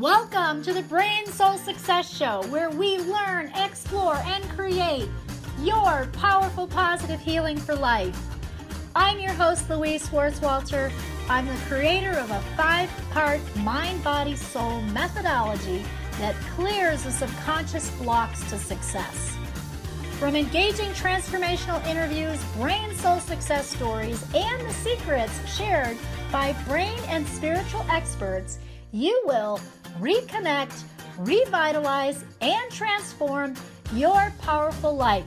Welcome to the Brain Soul Success Show, where we learn, explore, and create your powerful positive healing for life. I'm your host, Louise Schwartzwalter. I'm the creator of a 5-part mind-body-soul methodology that clears the subconscious blocks to success. From engaging transformational interviews, brain soul success stories, and the secrets shared by brain and spiritual experts, you will reconnect, revitalize, and transform your powerful life.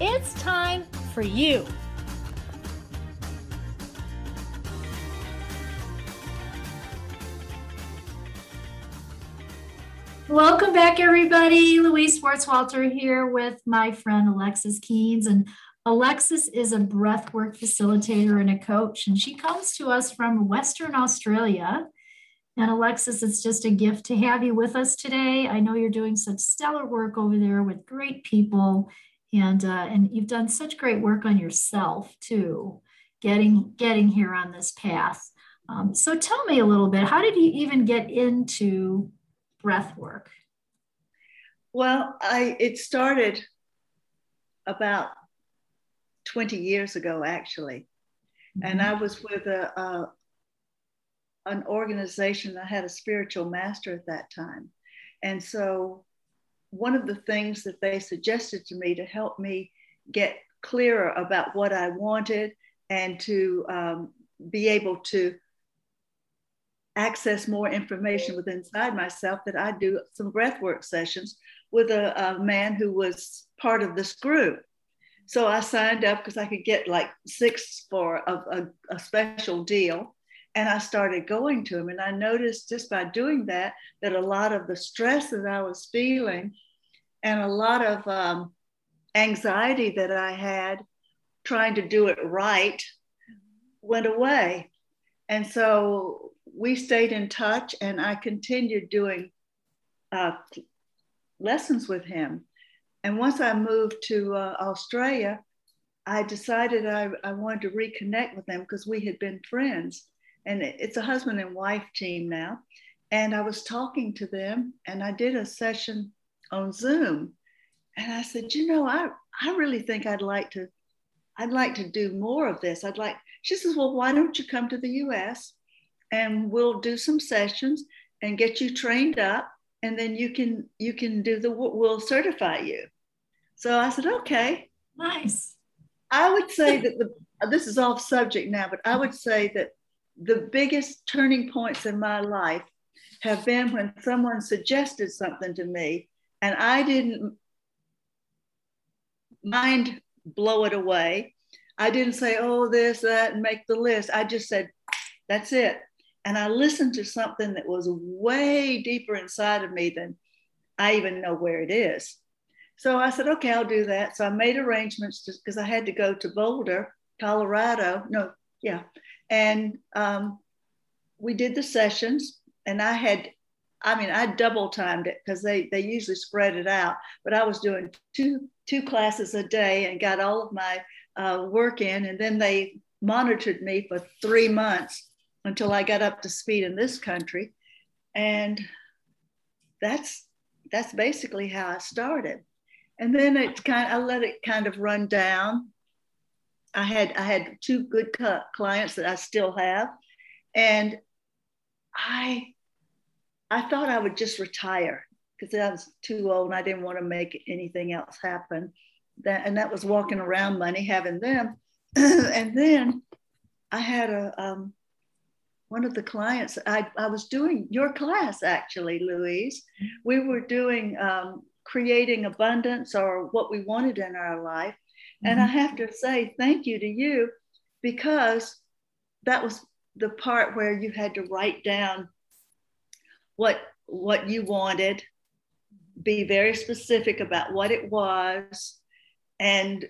It's time for you. Welcome back, everybody. Louise Schwartzwalter here with my friend Alexis Keens. And Alexis is a breathwork facilitator and a coach, and she comes to us from Western Australia. And Alexis, it's just a gift to have you with us today. I know you're doing such stellar work over there with great people, and you've done such great work on yourself too, getting here on this path. So tell me a little bit, how did you even get into breath work? Well, it started about 20 years ago, actually. Mm-hmm. And I was with an organization that had a spiritual master at that time. And so one of the things that they suggested to me to help me get clearer about what I wanted and to be able to access more information within inside myself, that I do some breathwork sessions with a man who was part of this group. So I signed up because I could get like 6 for a special deal. And I started going to him. And I noticed just by doing that, that a lot of the stress that I was feeling and a lot of anxiety that I had trying to do it right went away. And so we stayed in touch, and I continued doing lessons with him. And once I moved to Australia, I decided I wanted to reconnect with him because we had been friends. And it's a husband and wife team now. And I was talking to them, and I did a session on Zoom. And I said, you know, I really think I'd like to do more of this. She says, well, why don't you come to the US? And we'll do some sessions and get you trained up, and then you can we'll certify you. So I said, okay. Nice. I would say that this is off subject now, but I would say that the biggest turning points in my life have been when someone suggested something to me and I didn't mind blow it away. I didn't say, oh, this, that, and make the list. I just said, that's it. And I listened to something that was way deeper inside of me than I even know where it is. So I said, okay, I'll do that. So I made arrangements because I had to go to Boulder, Colorado. And we did the sessions, and I double timed it because they usually spread it out. But I was doing two classes a day and got all of my work in. And then they monitored me for 3 months until I got up to speed in this country. And that's basically how I started. And then I let it kind of run down. I had 2 good clients that I still have. And I thought I would just retire because I was too old and I didn't want to make anything else happen. That was walking around money, having them. And then I had one of the clients, I was doing your class actually, Louise. We were doing creating abundance or what we wanted in our life. Mm-hmm. And I have to say thank you to you because that was the part where you had to write down what you wanted, be very specific about what it was. And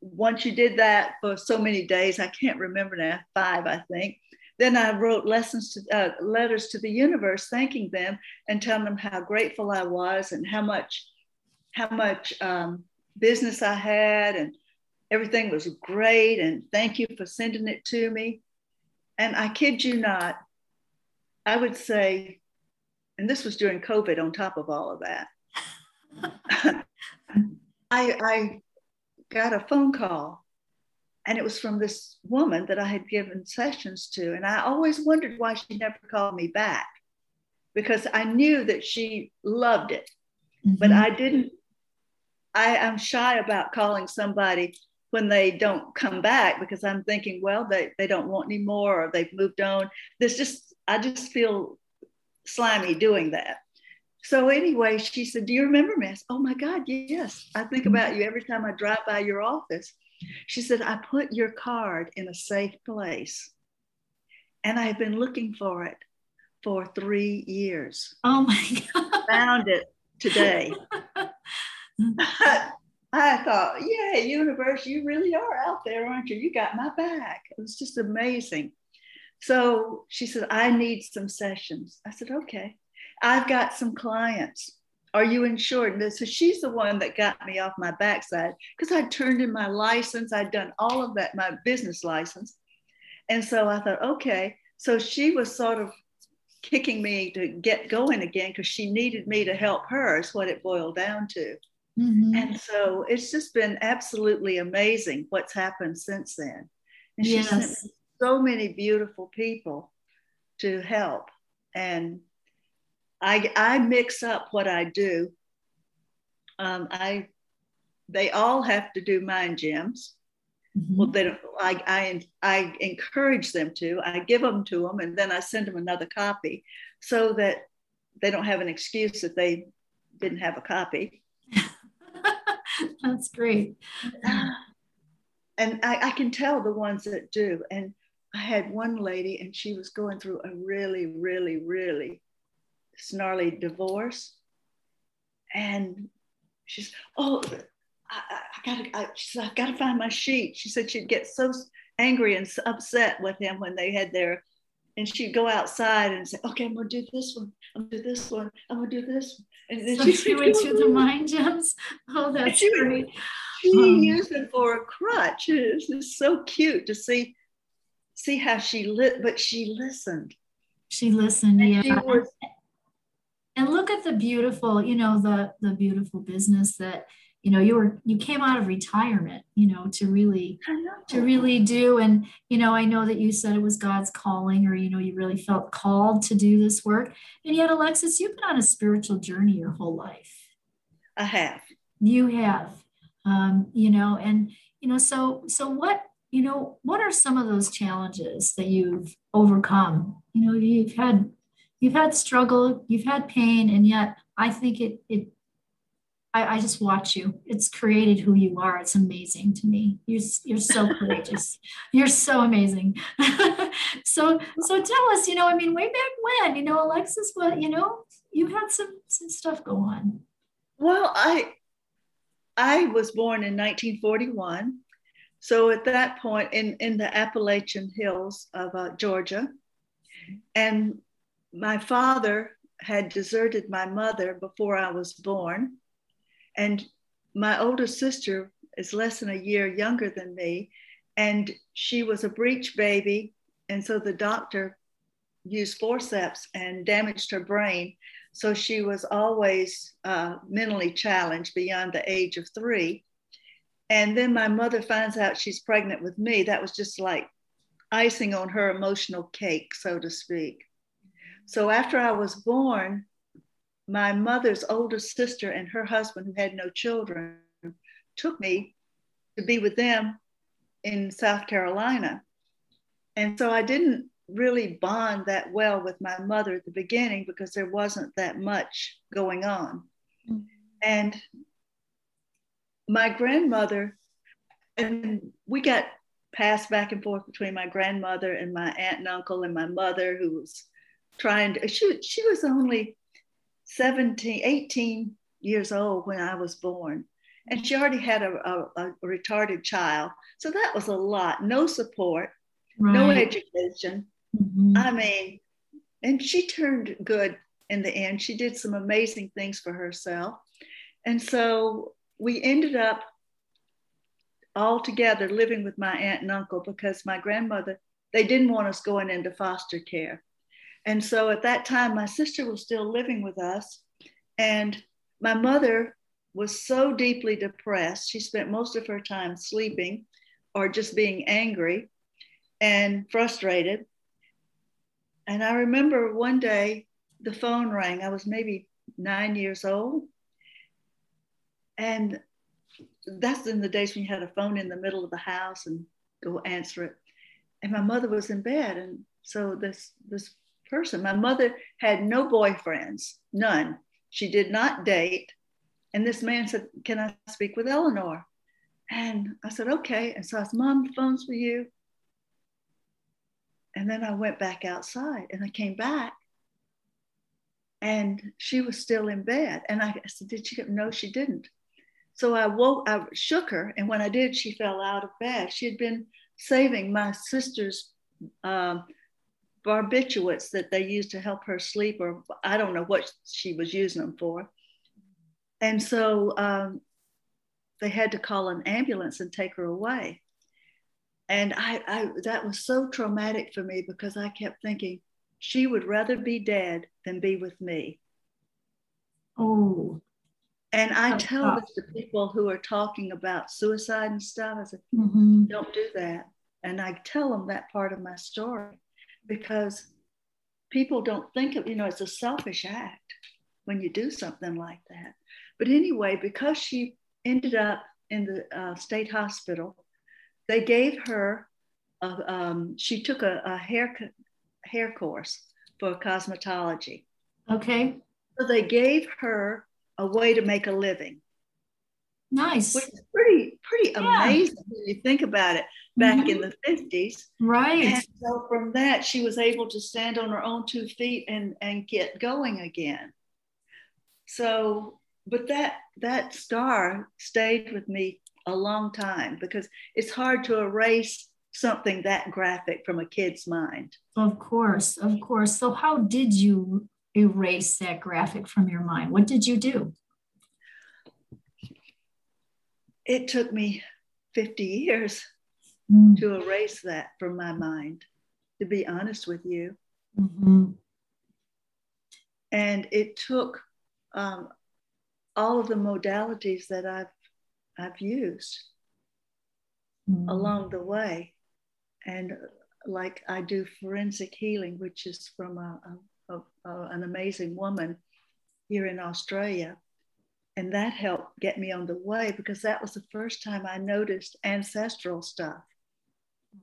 once you did that for so many days, I can't remember now, 5, I think. Then I wrote letters to the universe, thanking them and telling them how grateful I was and how much business I had, and everything was great. And thank you for sending it to me. And I kid you not, I would say and this was during COVID on top of all of that, I got a phone call, and it was from this woman that I had given sessions to. And I always wondered why she never called me back, because I knew that she loved it, mm-hmm. but I didn't, I'm shy about calling somebody when they don't come back, because I'm thinking, well, they don't want any more, or they've moved on. I just feel slimy doing that. So anyway, she said, do you remember me? I said, oh my God, yes. I think about you every time I drive by your office. She said, I put your card in a safe place, and I have been looking for it for 3 years. Oh my God. Found it today. I thought, yeah, universe, you really are out there, aren't you? You got my back. It was just amazing. So she said, I need some sessions. I said, okay. I've got some clients. Are you insured? And so she's the one that got me off my backside, because I'd turned in my license. I'd done all of that, my business license. And so I thought, okay. So she was sort of kicking me to get going again, because she needed me to help her, is what it boiled down to. Mm-hmm. And so it's just been absolutely amazing what's happened since then. And she sent me so many beautiful people to help. And I mix up what I do. They all have to do mind gyms. Mm-hmm. Well, they don't, I encourage them to. I give them to them, and then I send them another copy so that they don't have an excuse that they didn't have a copy. That's great. And I can tell the ones that do. And I had one lady, and she was going through a really, really, really snarly divorce, and she's, oh, I gotta find my sheet. She said she'd get so angry and upset with him when they had their, and she'd go outside and say, okay, I'm gonna do this one, I'm gonna do this one, I'm gonna do this one. And then so she went through the mind jumps. Oh, that's great. She used it for a crutch. It was so cute to see how she lit, but she listened. She listened, and yeah. And look at the beautiful, the beautiful business that, you came out of retirement, to really do. And, I know that you said it was God's calling, or, you really felt called to do this work. And yet, Alexis, you've been on a spiritual journey your whole life. I have. You have, so what, what are some of those challenges that you've overcome? You've had struggle, you've had pain, and yet I think I just watch you. It's created who you are. It's amazing to me. You're so courageous. You're so amazing. So tell us, way back when, Alexis, what, you had some stuff go on. Well, I was born in 1941. So at that point in the Appalachian Hills of Georgia, and my father had deserted my mother before I was born. And my older sister is less than a year younger than me. And she was a breech baby. And so the doctor used forceps and damaged her brain. So she was always mentally challenged beyond the age of 3. And then my mother finds out she's pregnant with me. That was just like icing on her emotional cake, so to speak. So after I was born, my mother's older sister and her husband, who had no children, took me to be with them in South Carolina. And so I didn't really bond that well with my mother at the beginning, because there wasn't that much going on. And my grandmother, and we got passed back and forth between my grandmother and my aunt and uncle and my mother, who was she was only 18 years old when I was born. And she already had a retarded child. So that was a lot. No support, no education. Mm-hmm. And she turned good in the end. She did some amazing things for herself. And so we ended up all together living with my aunt and uncle, because my grandmother, they didn't want us going into foster care. And so at that time, my sister was still living with us. And my mother was so deeply depressed. She spent most of her time sleeping or just being angry and frustrated. And I remember one day the phone rang. I was maybe 9 years old. And that's in the days when you had a phone in the middle of the house and go answer it. And my mother was in bed. And so this person, my mother had no boyfriends, none. She did not date. And this man said, "Can I speak with Eleanor?" And I said, "Okay." And so I said, "Mom, the phone's for you." And then I went back outside and I came back and she was still in bed. And I said, "Did she?" No, she didn't. So I woke, I shook her. And when I did, she fell out of bed. She had been saving my sister's barbiturates that they used to help her sleep, or I don't know what she was using them for. And so they had to call an ambulance and take her away. And I that was so traumatic for me because I kept thinking she would rather be dead than be with me. Oh. And I tell this to people who are talking about suicide and stuff. I said, mm-hmm. Don't do that. And I tell them that part of my story because people don't think of, you know, it's a selfish act when you do something like that. But anyway, because she ended up in the state hospital, they gave her, she took a hair course for cosmetology. Okay. So they gave her a way to make a living. Nice. Which is pretty amazing when you think about it, back in the 50s. Right. And so from that, she was able to stand on her own 2 feet and get going again. So, but that star stayed with me a long time because it's hard to erase something that graphic from a kid's mind. Of course, of course. So how did you erase that graphic from your mind? What did you do? It took me 50 years to erase that from my mind, to be honest with you. Mm-hmm. And it took all of the modalities that I've used along the way. And like I do forensic healing, which is from an amazing woman here in Australia. And that helped get me on the way because that was the first time I noticed ancestral stuff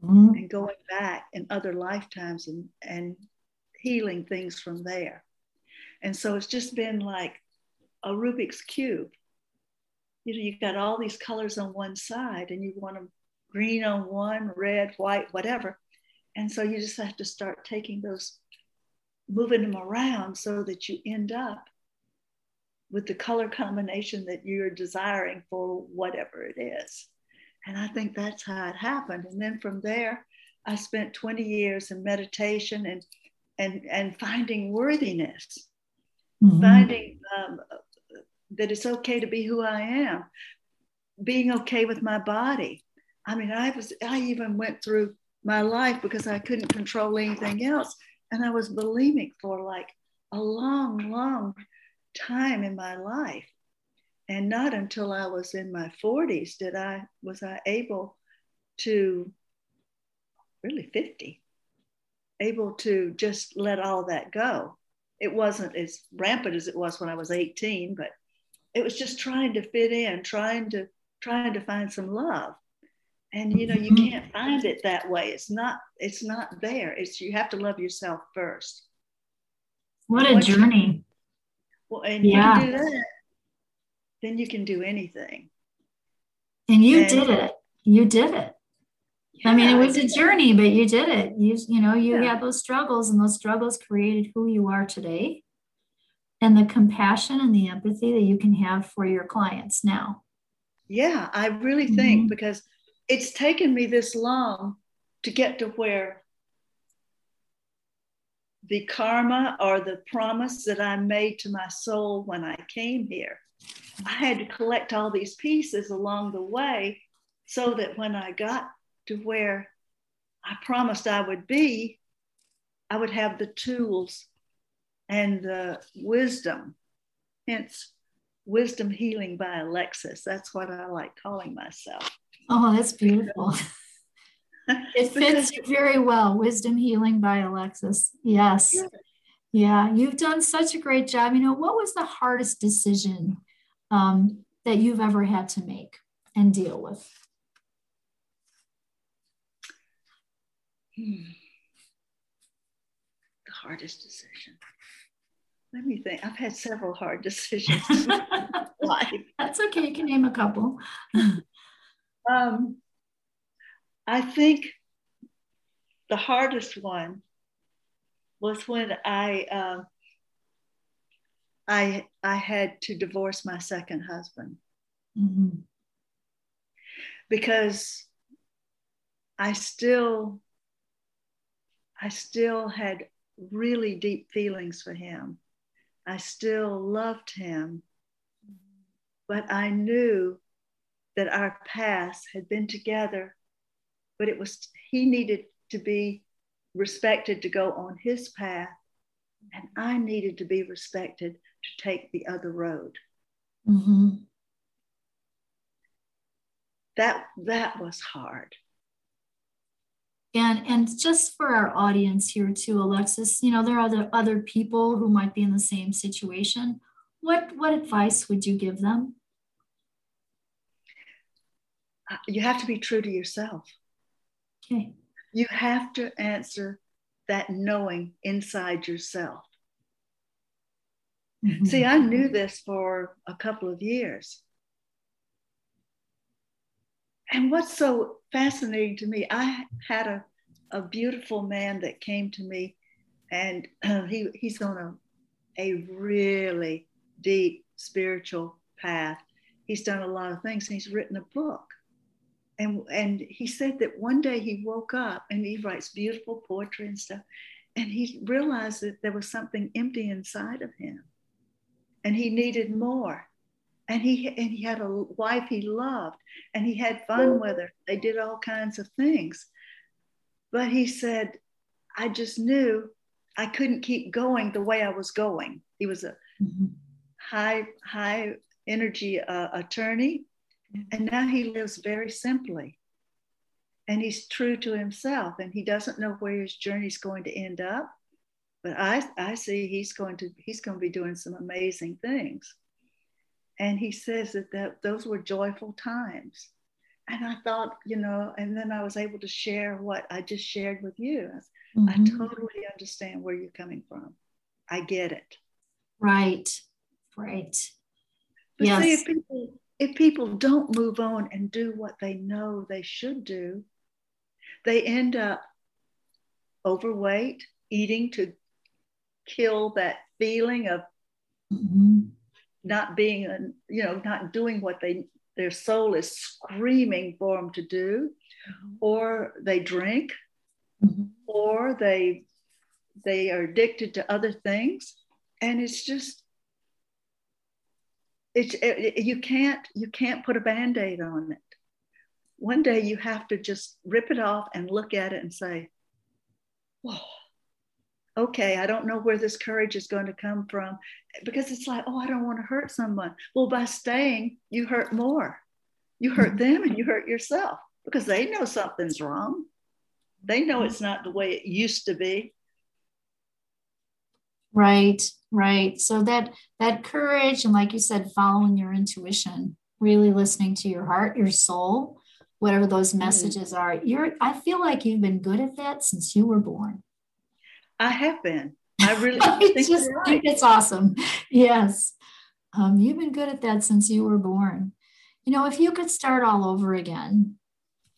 and going back in other lifetimes and healing things from there. And so it's just been like a Rubik's Cube. You know, you've got all these colors on one side and you want them green on one, red, white, whatever. And so you just have to start taking those, moving them around so that you end up with the color combination that you're desiring for whatever it is. And I think that's how it happened. And then from there, I spent 20 years in meditation and finding worthiness, finding that it's okay to be who I am, being okay with my body. I mean, I even went through my life because I couldn't control anything else. And I was bulimic for like a long, long time in my life. And not until I was in my 40s did I was able to, really 50, able to just let all that go. It wasn't as rampant as it was when I was 18, but it was just trying to fit in, trying to find some love. And you know, you can't find it that way. It's not there. You have to love yourself first. What a journey. Well, and you can do that, then you can do anything. And you did it. Yeah, I mean, it was a journey, but you did it. You had those struggles, and those struggles created who you are today and the compassion and the empathy that you can have for your clients now. Yeah, I really think because it's taken me this long to get to where the karma or the promise that I made to my soul when I came here. I had to collect all these pieces along the way so that when I got to where I promised I would be, I would have the tools and the wisdom, hence Wisdom Healing by Alexis. That's what I like calling myself. Oh, that's beautiful. It fits you very well, Wisdom Healing by Alexis. Yes. Yeah, you've done such a great job. You know, what was the hardest decision that you've ever had to make and deal with? The hardest decision. Let me think. I've had several hard decisions in my life. That's okay. You can name a couple. I think the hardest one was when I had to divorce my second husband. Mm-hmm. Because I still had really deep feelings for him. I still loved him, but I knew that our paths had been together, but it was, he needed to be respected to go on his path, and I needed to be respected to take the other road. Mm-hmm. That was hard. And just for our audience here too, Alexis, you know, there are other people who might be in the same situation. What advice would you give them? You have to be true to yourself. Okay. You have to answer that knowing inside yourself. Mm-hmm. See, I knew this for a couple of years. And what's so fascinating to me, I had a beautiful man that came to me, and he's on a really deep spiritual path. He's done a lot of things, and he's written a book. And he said that one day he woke up, and he writes beautiful poetry and stuff, and he realized that there was something empty inside of him, and he needed more. And he had a wife he loved, and he had fun with her. They did all kinds of things. But he said, I just knew I couldn't keep going the way I was going. He was a mm-hmm. high energy attorney, and now he lives very simply. And he's true to himself, and he doesn't know where his journey's going to end up. But I see he's going to be doing some amazing things. And he says that those were joyful times. And I thought, you know, and then I was able to share what I just shared with you. Mm-hmm. I totally understand where you're coming from. I get it. Right. But yes. See, if people don't move on and do what they know they should do, they end up overweight, eating to kill that feeling of mm-hmm. not being, you know, not doing what their soul is screaming for them to do, or they drink, mm-hmm. or they are addicted to other things, and it's just, you can't put a Band-Aid on it. One day you have to just rip it off and look at it and say, whoa. Okay, I don't know where this courage is going to come from, because it's like, oh, I don't want to hurt someone. Well, by staying, you hurt more. You hurt them and you hurt yourself, because they know something's wrong. They know it's not the way it used to be. Right. So that courage, and like you said, following your intuition, really listening to your heart, your soul, whatever those messages are. I feel like you've been good at that since you were born. I have been. I really think it's awesome. Yes. You've been good at that since you were born. You know, if you could start all over again,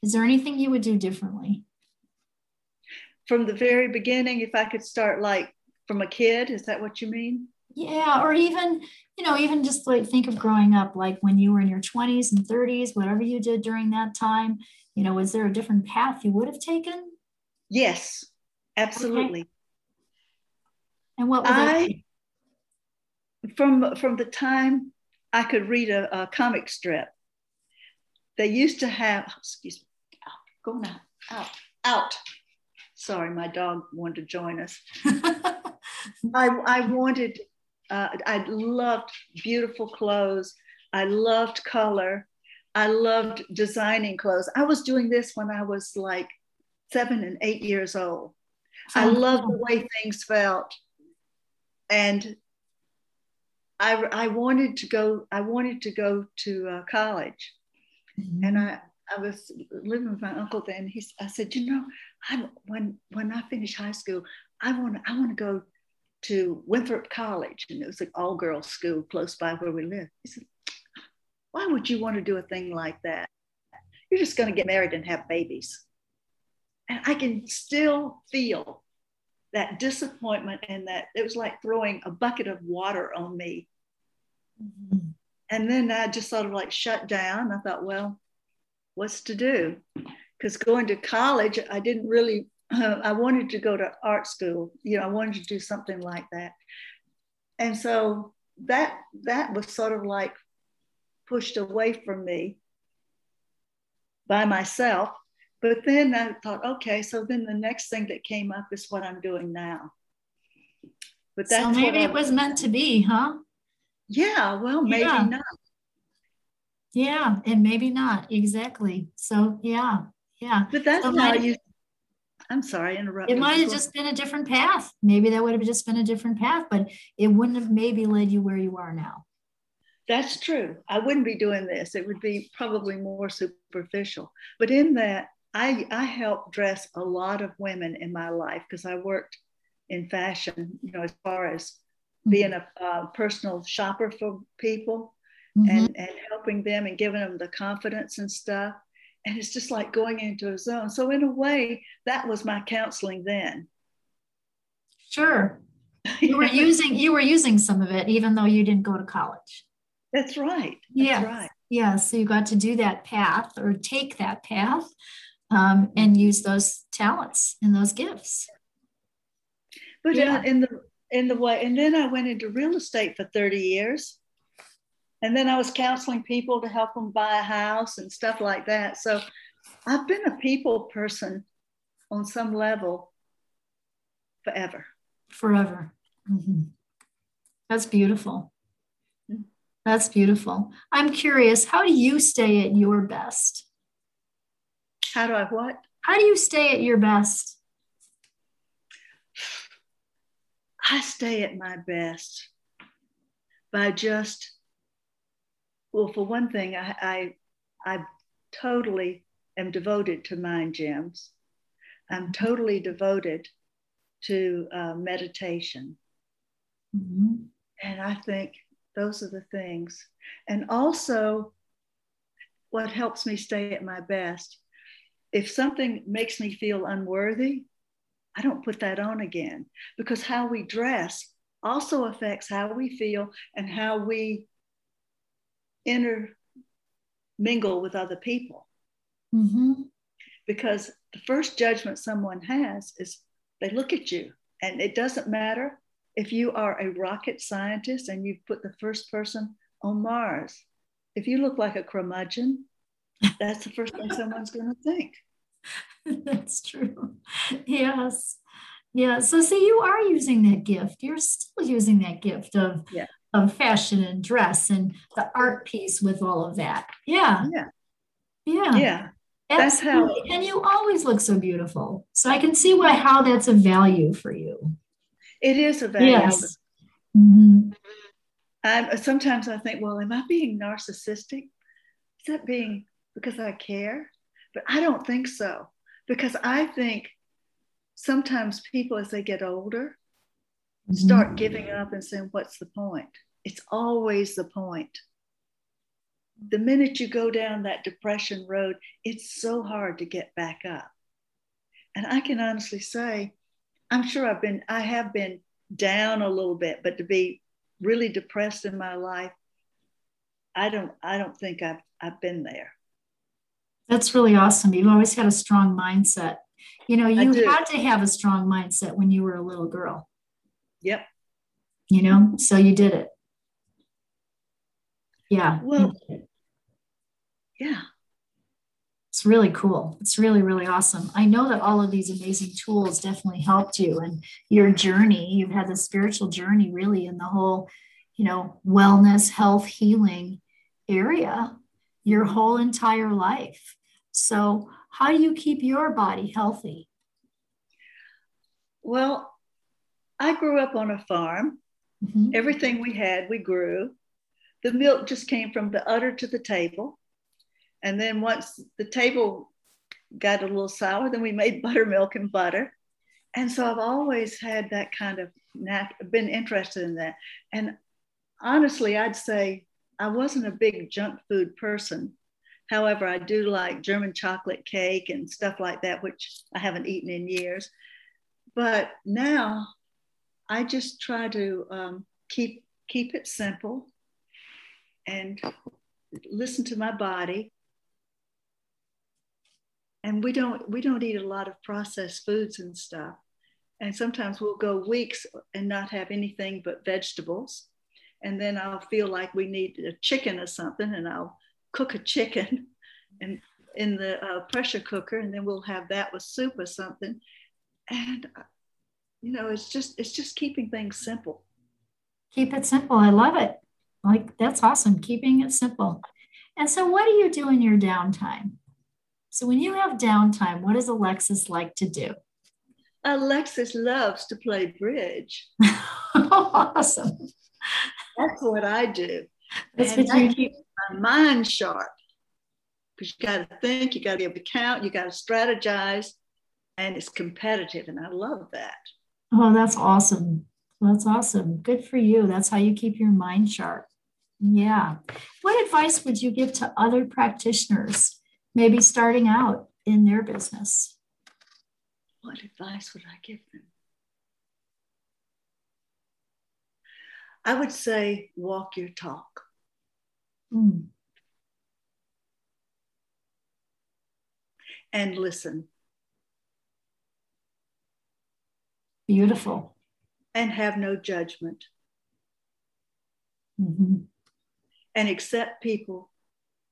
is there anything you would do differently? From the very beginning, if I could start like from a kid, is that what you mean? Yeah. Or even, you know, even just like think of growing up, like when you were in your 20s and 30s, whatever you did during that time, you know, is there a different path you would have taken? Yes, absolutely. Okay. And what would that be? From the time I could read a comic strip, they used to have, excuse me, out, going out, out, out. Sorry, my dog wanted to join us. I wanted, I loved beautiful clothes. I loved color. I loved designing clothes. I was doing this when I was like 7 and 8 years old. I loved the way things felt. And I wanted to go to college. Mm-hmm. And I was living with my uncle then. I said, you know, when I finish high school, I want to go to Winthrop College. And it was an all-girls school close by where we lived. He said, why would you want to do a thing like that? You're just going to get married and have babies. And I can still feel that disappointment, and that it was like throwing a bucket of water on me. Mm-hmm. And then I just sort of like shut down. I thought, well, what's to do? Because going to college, I didn't really, I wanted to go to art school. You know, I wanted to do something like that. And so that was sort of like pushed away from me by myself. But then I thought, okay, so then the next thing that came up is what I'm doing now. But that's so maybe it was meant to be, huh? Yeah, well, maybe not. Yeah, and maybe not, exactly. So yeah. But that's how you, I'm sorry, interrupted. It might have just been a different path. Maybe that would have just been a different path, but it wouldn't have maybe led you where you are now. That's true. I wouldn't be doing this. It would be probably more superficial. But in that, I helped dress a lot of women in my life because I worked in fashion, you know, as far as being a personal shopper for people. Mm-hmm. and helping them and giving them the confidence and stuff. And it's just like going into a zone. So in a way, that was my counseling then. Sure. You were using some of it, even though you didn't go to college. That's right. That's right. Yeah. So you got to do that path or take that path and use those talents and those gifts. But in the way, and then I went into real estate for 30 years. And then I was counseling people to help them buy a house and stuff like that. So I've been a people person on some level forever. Forever. Mm-hmm. That's beautiful. That's beautiful. I'm curious, how do you stay at your best? How do I what? How do you stay at your best? I stay at my best by just... Well, for one thing, I totally am devoted to mind gyms. I'm totally devoted to meditation. Mm-hmm. And I think those are the things. And also what helps me stay at my best, if something makes me feel unworthy, I don't put that on again, because how we dress also affects how we feel and how we intermingle with other people. Mm-hmm. Because the first judgment someone has is they look at you, and it doesn't matter if you are a rocket scientist and you put the first person on Mars. If you look like a curmudgeon, that's the first thing someone's going to think. That's true. Yes. Yeah. So see, you are using that gift. You're still using that gift of fashion and dress and the art piece with all of that. Yeah. That's how. And you always look so beautiful. So I can see how that's a value for you. It is a value. Yes. Mm-hmm. Sometimes I think, well, am I being narcissistic? Is that being because I care? But I don't think so, because I think sometimes people, as they get older, start giving up and saying, what's the point? It's always the point. The minute you go down that depression road, it's so hard to get back up. And I can honestly say, I'm sure I have been down a little bit, but to be really depressed in my life, I don't think I've been there. That's really awesome. You've always had a strong mindset. You know, you had to have a strong mindset when you were a little girl. Yep. You know, so you did it. Yeah. Well, yeah. It's It's really cool. It's really, really awesome. I know that all of these amazing tools definitely helped you and your journey. You've had this spiritual journey really in the whole, you know, wellness, health, healing area, your whole entire life. So how do you keep your body healthy? Well, I grew up on a farm. Mm-hmm. Everything we had, we grew. The milk just came from the udder to the table. And then once the table got a little sour, then we made buttermilk and butter. And so I've always had that kind of been interested in that. And honestly, I'd say I wasn't a big junk food person. However, I do like German chocolate cake and stuff like that, which I haven't eaten in years. But now I just try to keep it simple and listen to my body. And we don't eat a lot of processed foods and stuff. And sometimes we'll go weeks and not have anything but vegetables. And then I'll feel like we need a chicken or something, and I'll cook a chicken and in the pressure cooker, and then we'll have that with soup or something. And you know, it's just keeping things simple. Keep it simple. I love it. Like, that's awesome. Keeping it simple. And so what do you do in your downtime? So when you have downtime, what does Alexis like to do? Alexis loves to play bridge. Awesome. That's what I do. That's what you keep my mind sharp. Because you got to think, you got to be able to count, you got to strategize, and it's competitive. And I love that. Oh, that's awesome. That's awesome. Good for you. That's how you keep your mind sharp. Yeah. What advice would you give to other practitioners, maybe starting out in their business? What advice would I give them? I would say, walk your talk. Mm. And listen. Beautiful. And have no judgment. Mm-hmm. And accept people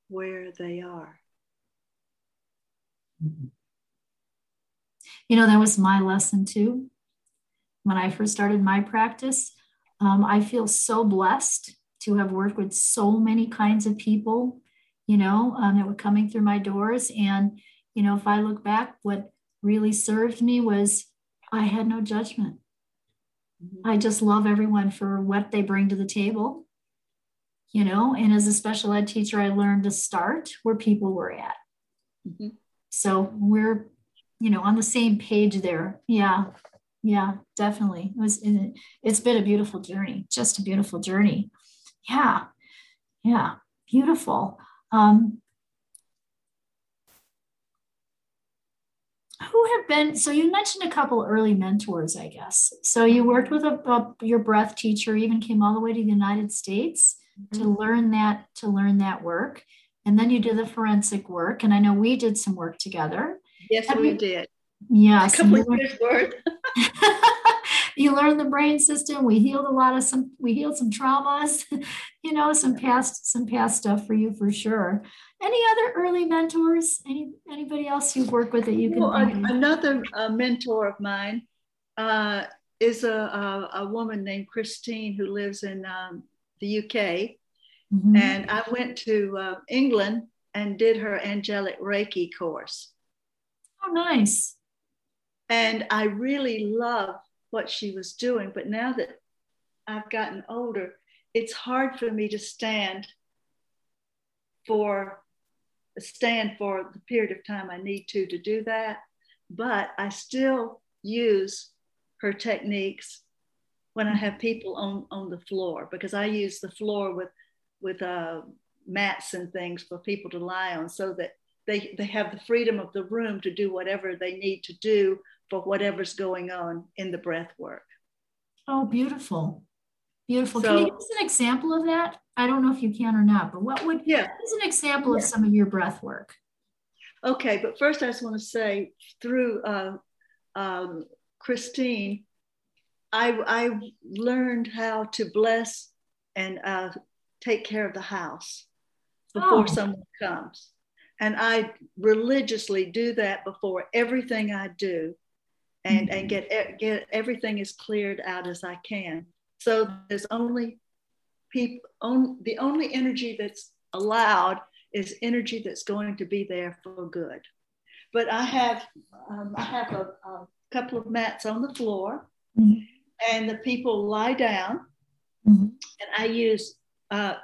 where they are. Mm-hmm. You know, that was my lesson too. When I first started my practice, I feel so blessed to have worked with so many kinds of people, you know, that were coming through my doors. And, you know, if I look back, what really served me was I had no judgment. I just love everyone for what they bring to the table, you know, and as a special ed teacher, I learned to start where people were at. Mm-hmm. So we're, you know, on the same page there. Yeah. Yeah, definitely. It's been a beautiful journey, just a beautiful journey. Yeah. Yeah. Beautiful. Who have been, so you mentioned a couple early mentors, I guess. So you worked with your breath teacher, even came all the way to the United States mm-hmm. to learn that work. And then you did the forensic work. And I know we did some work together. Yes, we did. Yeah. A couple of years worth. You learned the brain system. We healed some traumas, you know, some past stuff for you for sure. Any other early mentors? Anybody else you've worked with that you can? Well, another mentor of mine is a woman named Christine who lives in the UK. Mm-hmm. And I went to England and did her angelic Reiki course. Oh, nice. And I really love what she was doing. But now that I've gotten older, it's hard for me to stand for the period of time I need to do that. But I still use her techniques when I have people on the floor, because I use the floor with mats and things for people to lie on so that they have the freedom of the room to do whatever they need to do for whatever's going on in the breath work. Oh, beautiful. Beautiful. So, can you give us an example of that? I don't know if you can or not, but what is an example of some of your breath work? Okay, but first I just want to say through Christine, I learned how to bless and take care of the house before someone comes. And I religiously do that before everything I do, and, mm-hmm. and get everything as cleared out as I can. So there's only people, the only energy that's allowed is energy that's going to be there for good. But I have a couple of mats on the floor, mm-hmm. and the people lie down, mm-hmm. and I use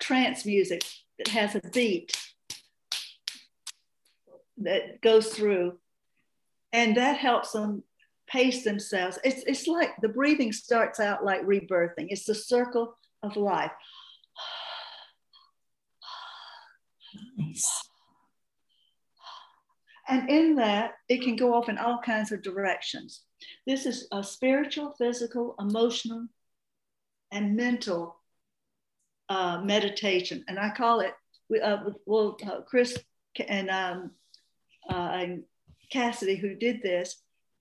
trance music that has a beat that goes through, and that helps them pace themselves. It's like the breathing starts out like rebirthing. It's the circle of life. Nice. And in that, it can go off in all kinds of directions. This is a spiritual, physical, emotional, and mental meditation. And I call it, Chris and Cassidy, who did this,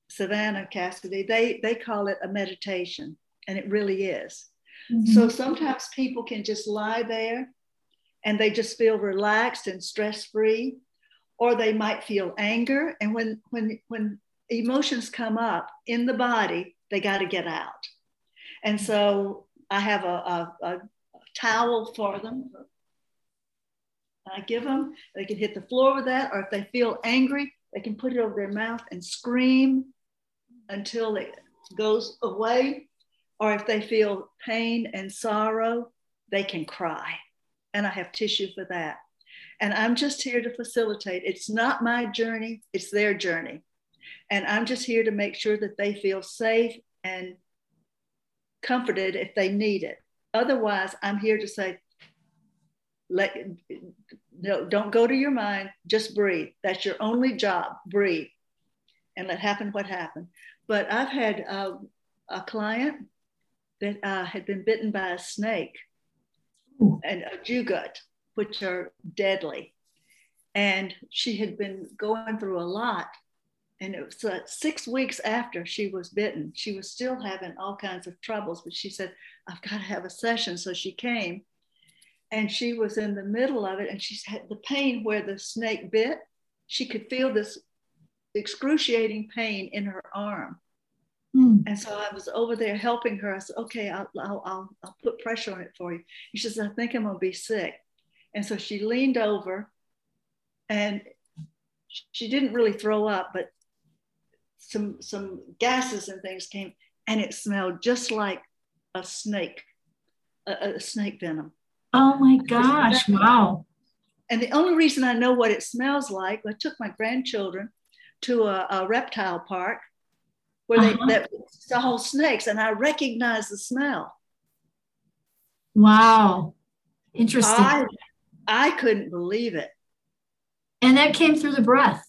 Savannah Cassidy, they call it a meditation. And it really is. Mm-hmm. So sometimes people can just lie there and they just feel relaxed and stress-free. Or they might feel anger. And when emotions come up in the body, they got to get out. And so I have a towel for them. I give them, they can hit the floor with that. Or if they feel angry, they can put it over their mouth and scream until it goes away. Or if they feel pain and sorrow, they can cry. And I have tissue for that. And I'm just here to facilitate. It's not my journey, it's their journey. And I'm just here to make sure that they feel safe and comforted if they need it. Otherwise, I'm here to say, don't go to your mind, just breathe. That's your only job, breathe. And let happen what happened. But I've had a client that had been bitten by a snake and a jugut, which are deadly. And she had been going through a lot. And it was 6 weeks after she was bitten. She was still having all kinds of troubles, but she said, I've got to have a session. So she came and she was in the middle of it. And she had the pain where the snake bit. She could feel this excruciating pain in her arm. And so I was over there helping her. I said, okay, I'll put pressure on it for you. She says, I think I'm gonna be sick. And so she leaned over and she didn't really throw up, but some gases and things came, and it smelled just like a snake venom. Oh my gosh, wow. And the only reason I know what it smells like, I took my grandchildren to a reptile park where they saw snakes, and I recognized the smell. Wow, interesting. I couldn't believe it. And that came through the breath.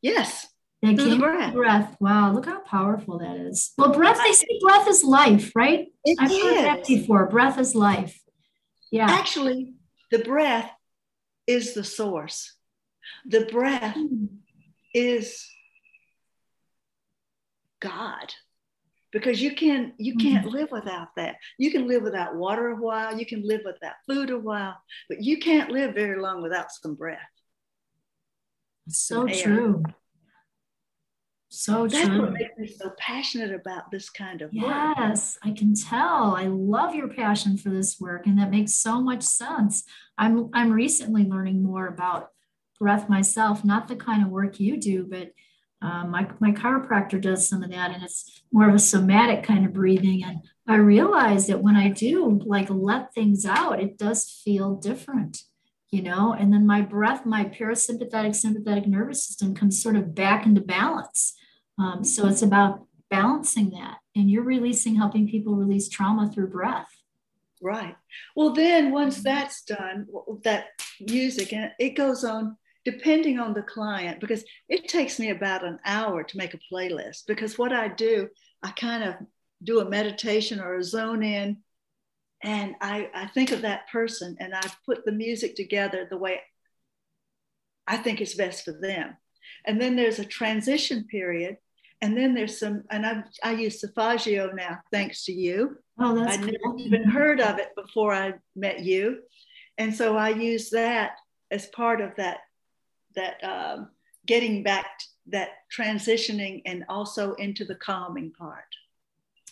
Yes. That came through the breath. Wow. Look how powerful that is. Well, breath, they say breath is life, right? I've heard that before. Breath is life. Yeah. Actually, the breath is the source. The breath is God. Because you can't live without that. You can live without water a while. You can live without food a while. But you can't live very long without some breath. So true. So true. That's what makes me so passionate about this kind of work. Yes, I can tell. I love your passion for this work, and that makes so much sense. I'm recently learning more about breath myself. Not the kind of work you do, but my chiropractor does some of that, and it's more of a somatic kind of breathing. And I realized that when I do let things out, it does feel different, and then my breath, my parasympathetic, sympathetic nervous system comes sort of back into balance. So it's about balancing that, and you're helping people release trauma through breath. Right. Well, then once that's done, that music, and it goes on, depending on the client, because it takes me about an hour to make a playlist, because what I do, I kind of do a meditation or a zone in, and I think of that person, and I put the music together the way I think is best for them. And then there's a transition period, and then there's and I use Spafaggio now, thanks to you. Oh, that's cool. I never even heard of it before I met you. And so I use that as part of that getting back to that transitioning and also into the calming part.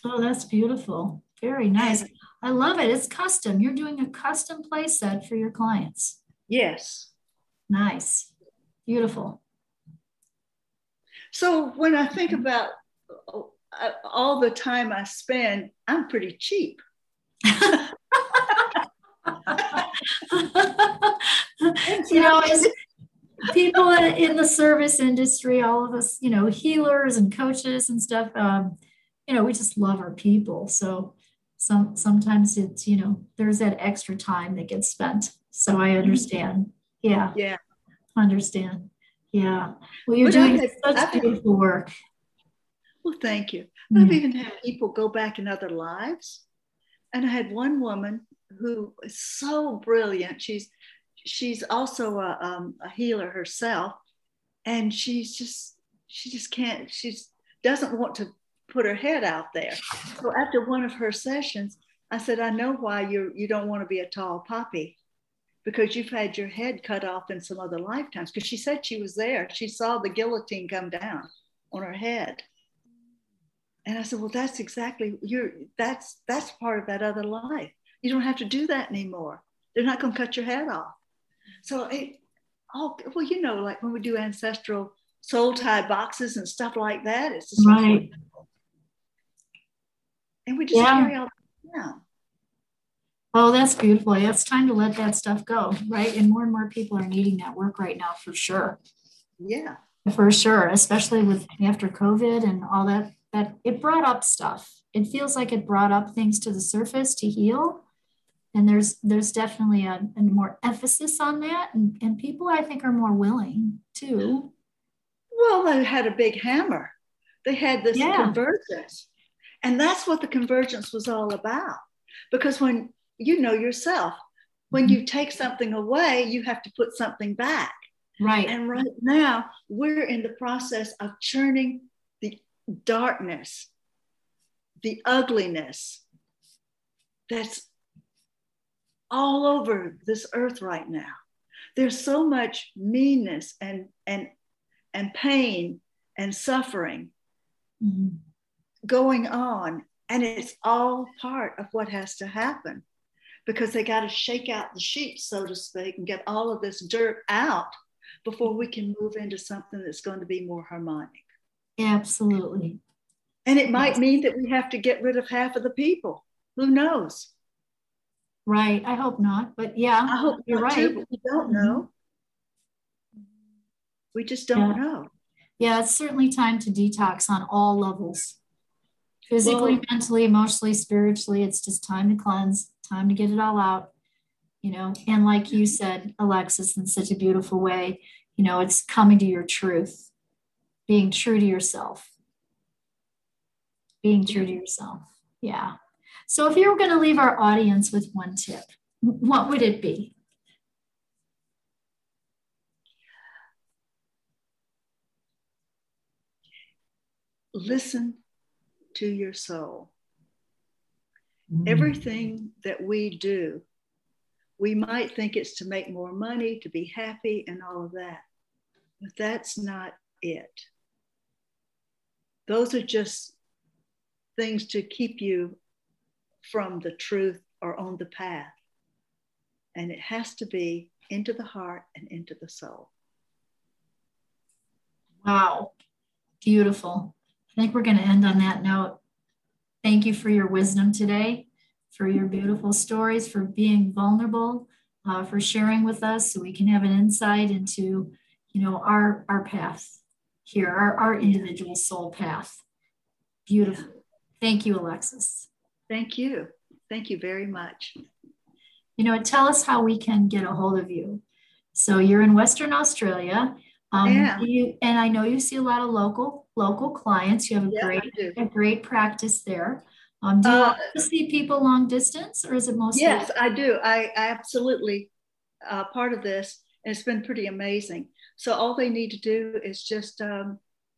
Oh, that's beautiful. Very nice. I love it. It's custom. You're doing a custom play set for your clients. Yes. Nice. Beautiful. So when I think about all the time I spend, I'm pretty cheap. You know, as people in the service industry, all of us, you know, healers and coaches and stuff, you know, we just love our people. So sometimes it's, you know, there's that extra time that gets spent. So I understand. Yeah. Yeah. Understand. Yeah. Well, you're doing such beautiful work. Well, thank you. Mm-hmm. I've even had people go back in other lives. And I had one woman who is so brilliant. She's also a healer herself, and she doesn't want to put her head out there. So after one of her sessions, I said, I know why you don't want to be a tall poppy, because you've had your head cut off in some other lifetimes. Because she said she was there. She saw the guillotine come down on her head. And I said, well, that's exactly, that's part of that other life. You don't have to do that anymore. They're not going to cut your head off. So, well, you know, like when we do ancestral soul tie boxes and stuff like that, it's just right. And we just carry all that down. Oh, that's beautiful. It's time to let that stuff go, right? And more people are needing that work right now, for sure. Yeah. For sure, especially with after COVID and all that. That it brought up stuff. It feels like it brought up things to the surface to heal. And there's definitely a more emphasis on that. And people, I think, are more willing to. Well, they had a big hammer. They had this convergence. And that's what the convergence was all about. Because when you know yourself, when you take something away, you have to put something back. Right. And right now, we're in the process of churning the darkness, the ugliness that's all over this earth right now. There's so much meanness and pain and suffering going on, and it's all part of what has to happen, because they got to shake out the sheep, so to speak, and get all of this dirt out before we can move into something that's going to be more harmonic. Absolutely. And it might mean that we have to get rid of half of the people. Who knows? Right. I hope not. But yeah, I hope you're right. Too, but we don't know. We just don't know. Yeah, it's certainly time to detox on all levels. Physically, mentally, emotionally, spiritually. It's just time to cleanse, time to get it all out. You know, and like you said, Alexis, in such a beautiful way, you know, it's coming to your truth, being true to yourself. Being true to yourself. Yeah. So if you were going to leave our audience with one tip, what would it be? Listen to your soul. Everything that we do, we might think it's to make more money, to be happy, and all of that. But that's not it. Those are just things to keep you from the truth or on the path. And it has to be into the heart and into the soul. Wow. Beautiful. I think we're going to end on that note. Thank you for your wisdom today, for your beautiful stories, for being vulnerable, for sharing with us so we can have an insight into, you know, our path here, our individual soul path. Beautiful. Yeah. Thank you, Alexis. Thank you. Thank you very much. You know, tell us how we can get a hold of you. So you're in Western Australia. And I know you see a lot of local clients. You have a great practice there. Do you want to see people long distance, or is it mostly? Yes, I do. I absolutely part of this, and it's been pretty amazing. So all they need to do is just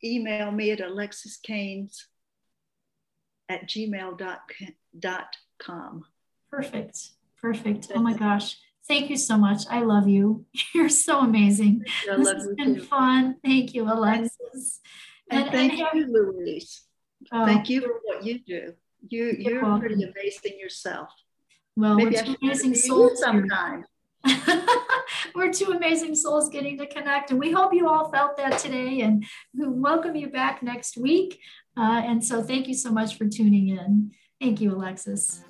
email me at alexiskeens@gmail.com. Perfect. Oh my gosh. Thank you so much. I love you. You're so amazing. I love this has been fun. Thank you, Alexis. And thank you, Louise. Thank you for what you do. You're pretty amazing yourself. Well, maybe we're two amazing souls sometime. We're two amazing souls getting to connect. And we hope you all felt that today. And we welcome you back next week. And so thank you so much for tuning in. Thank you, Alexis.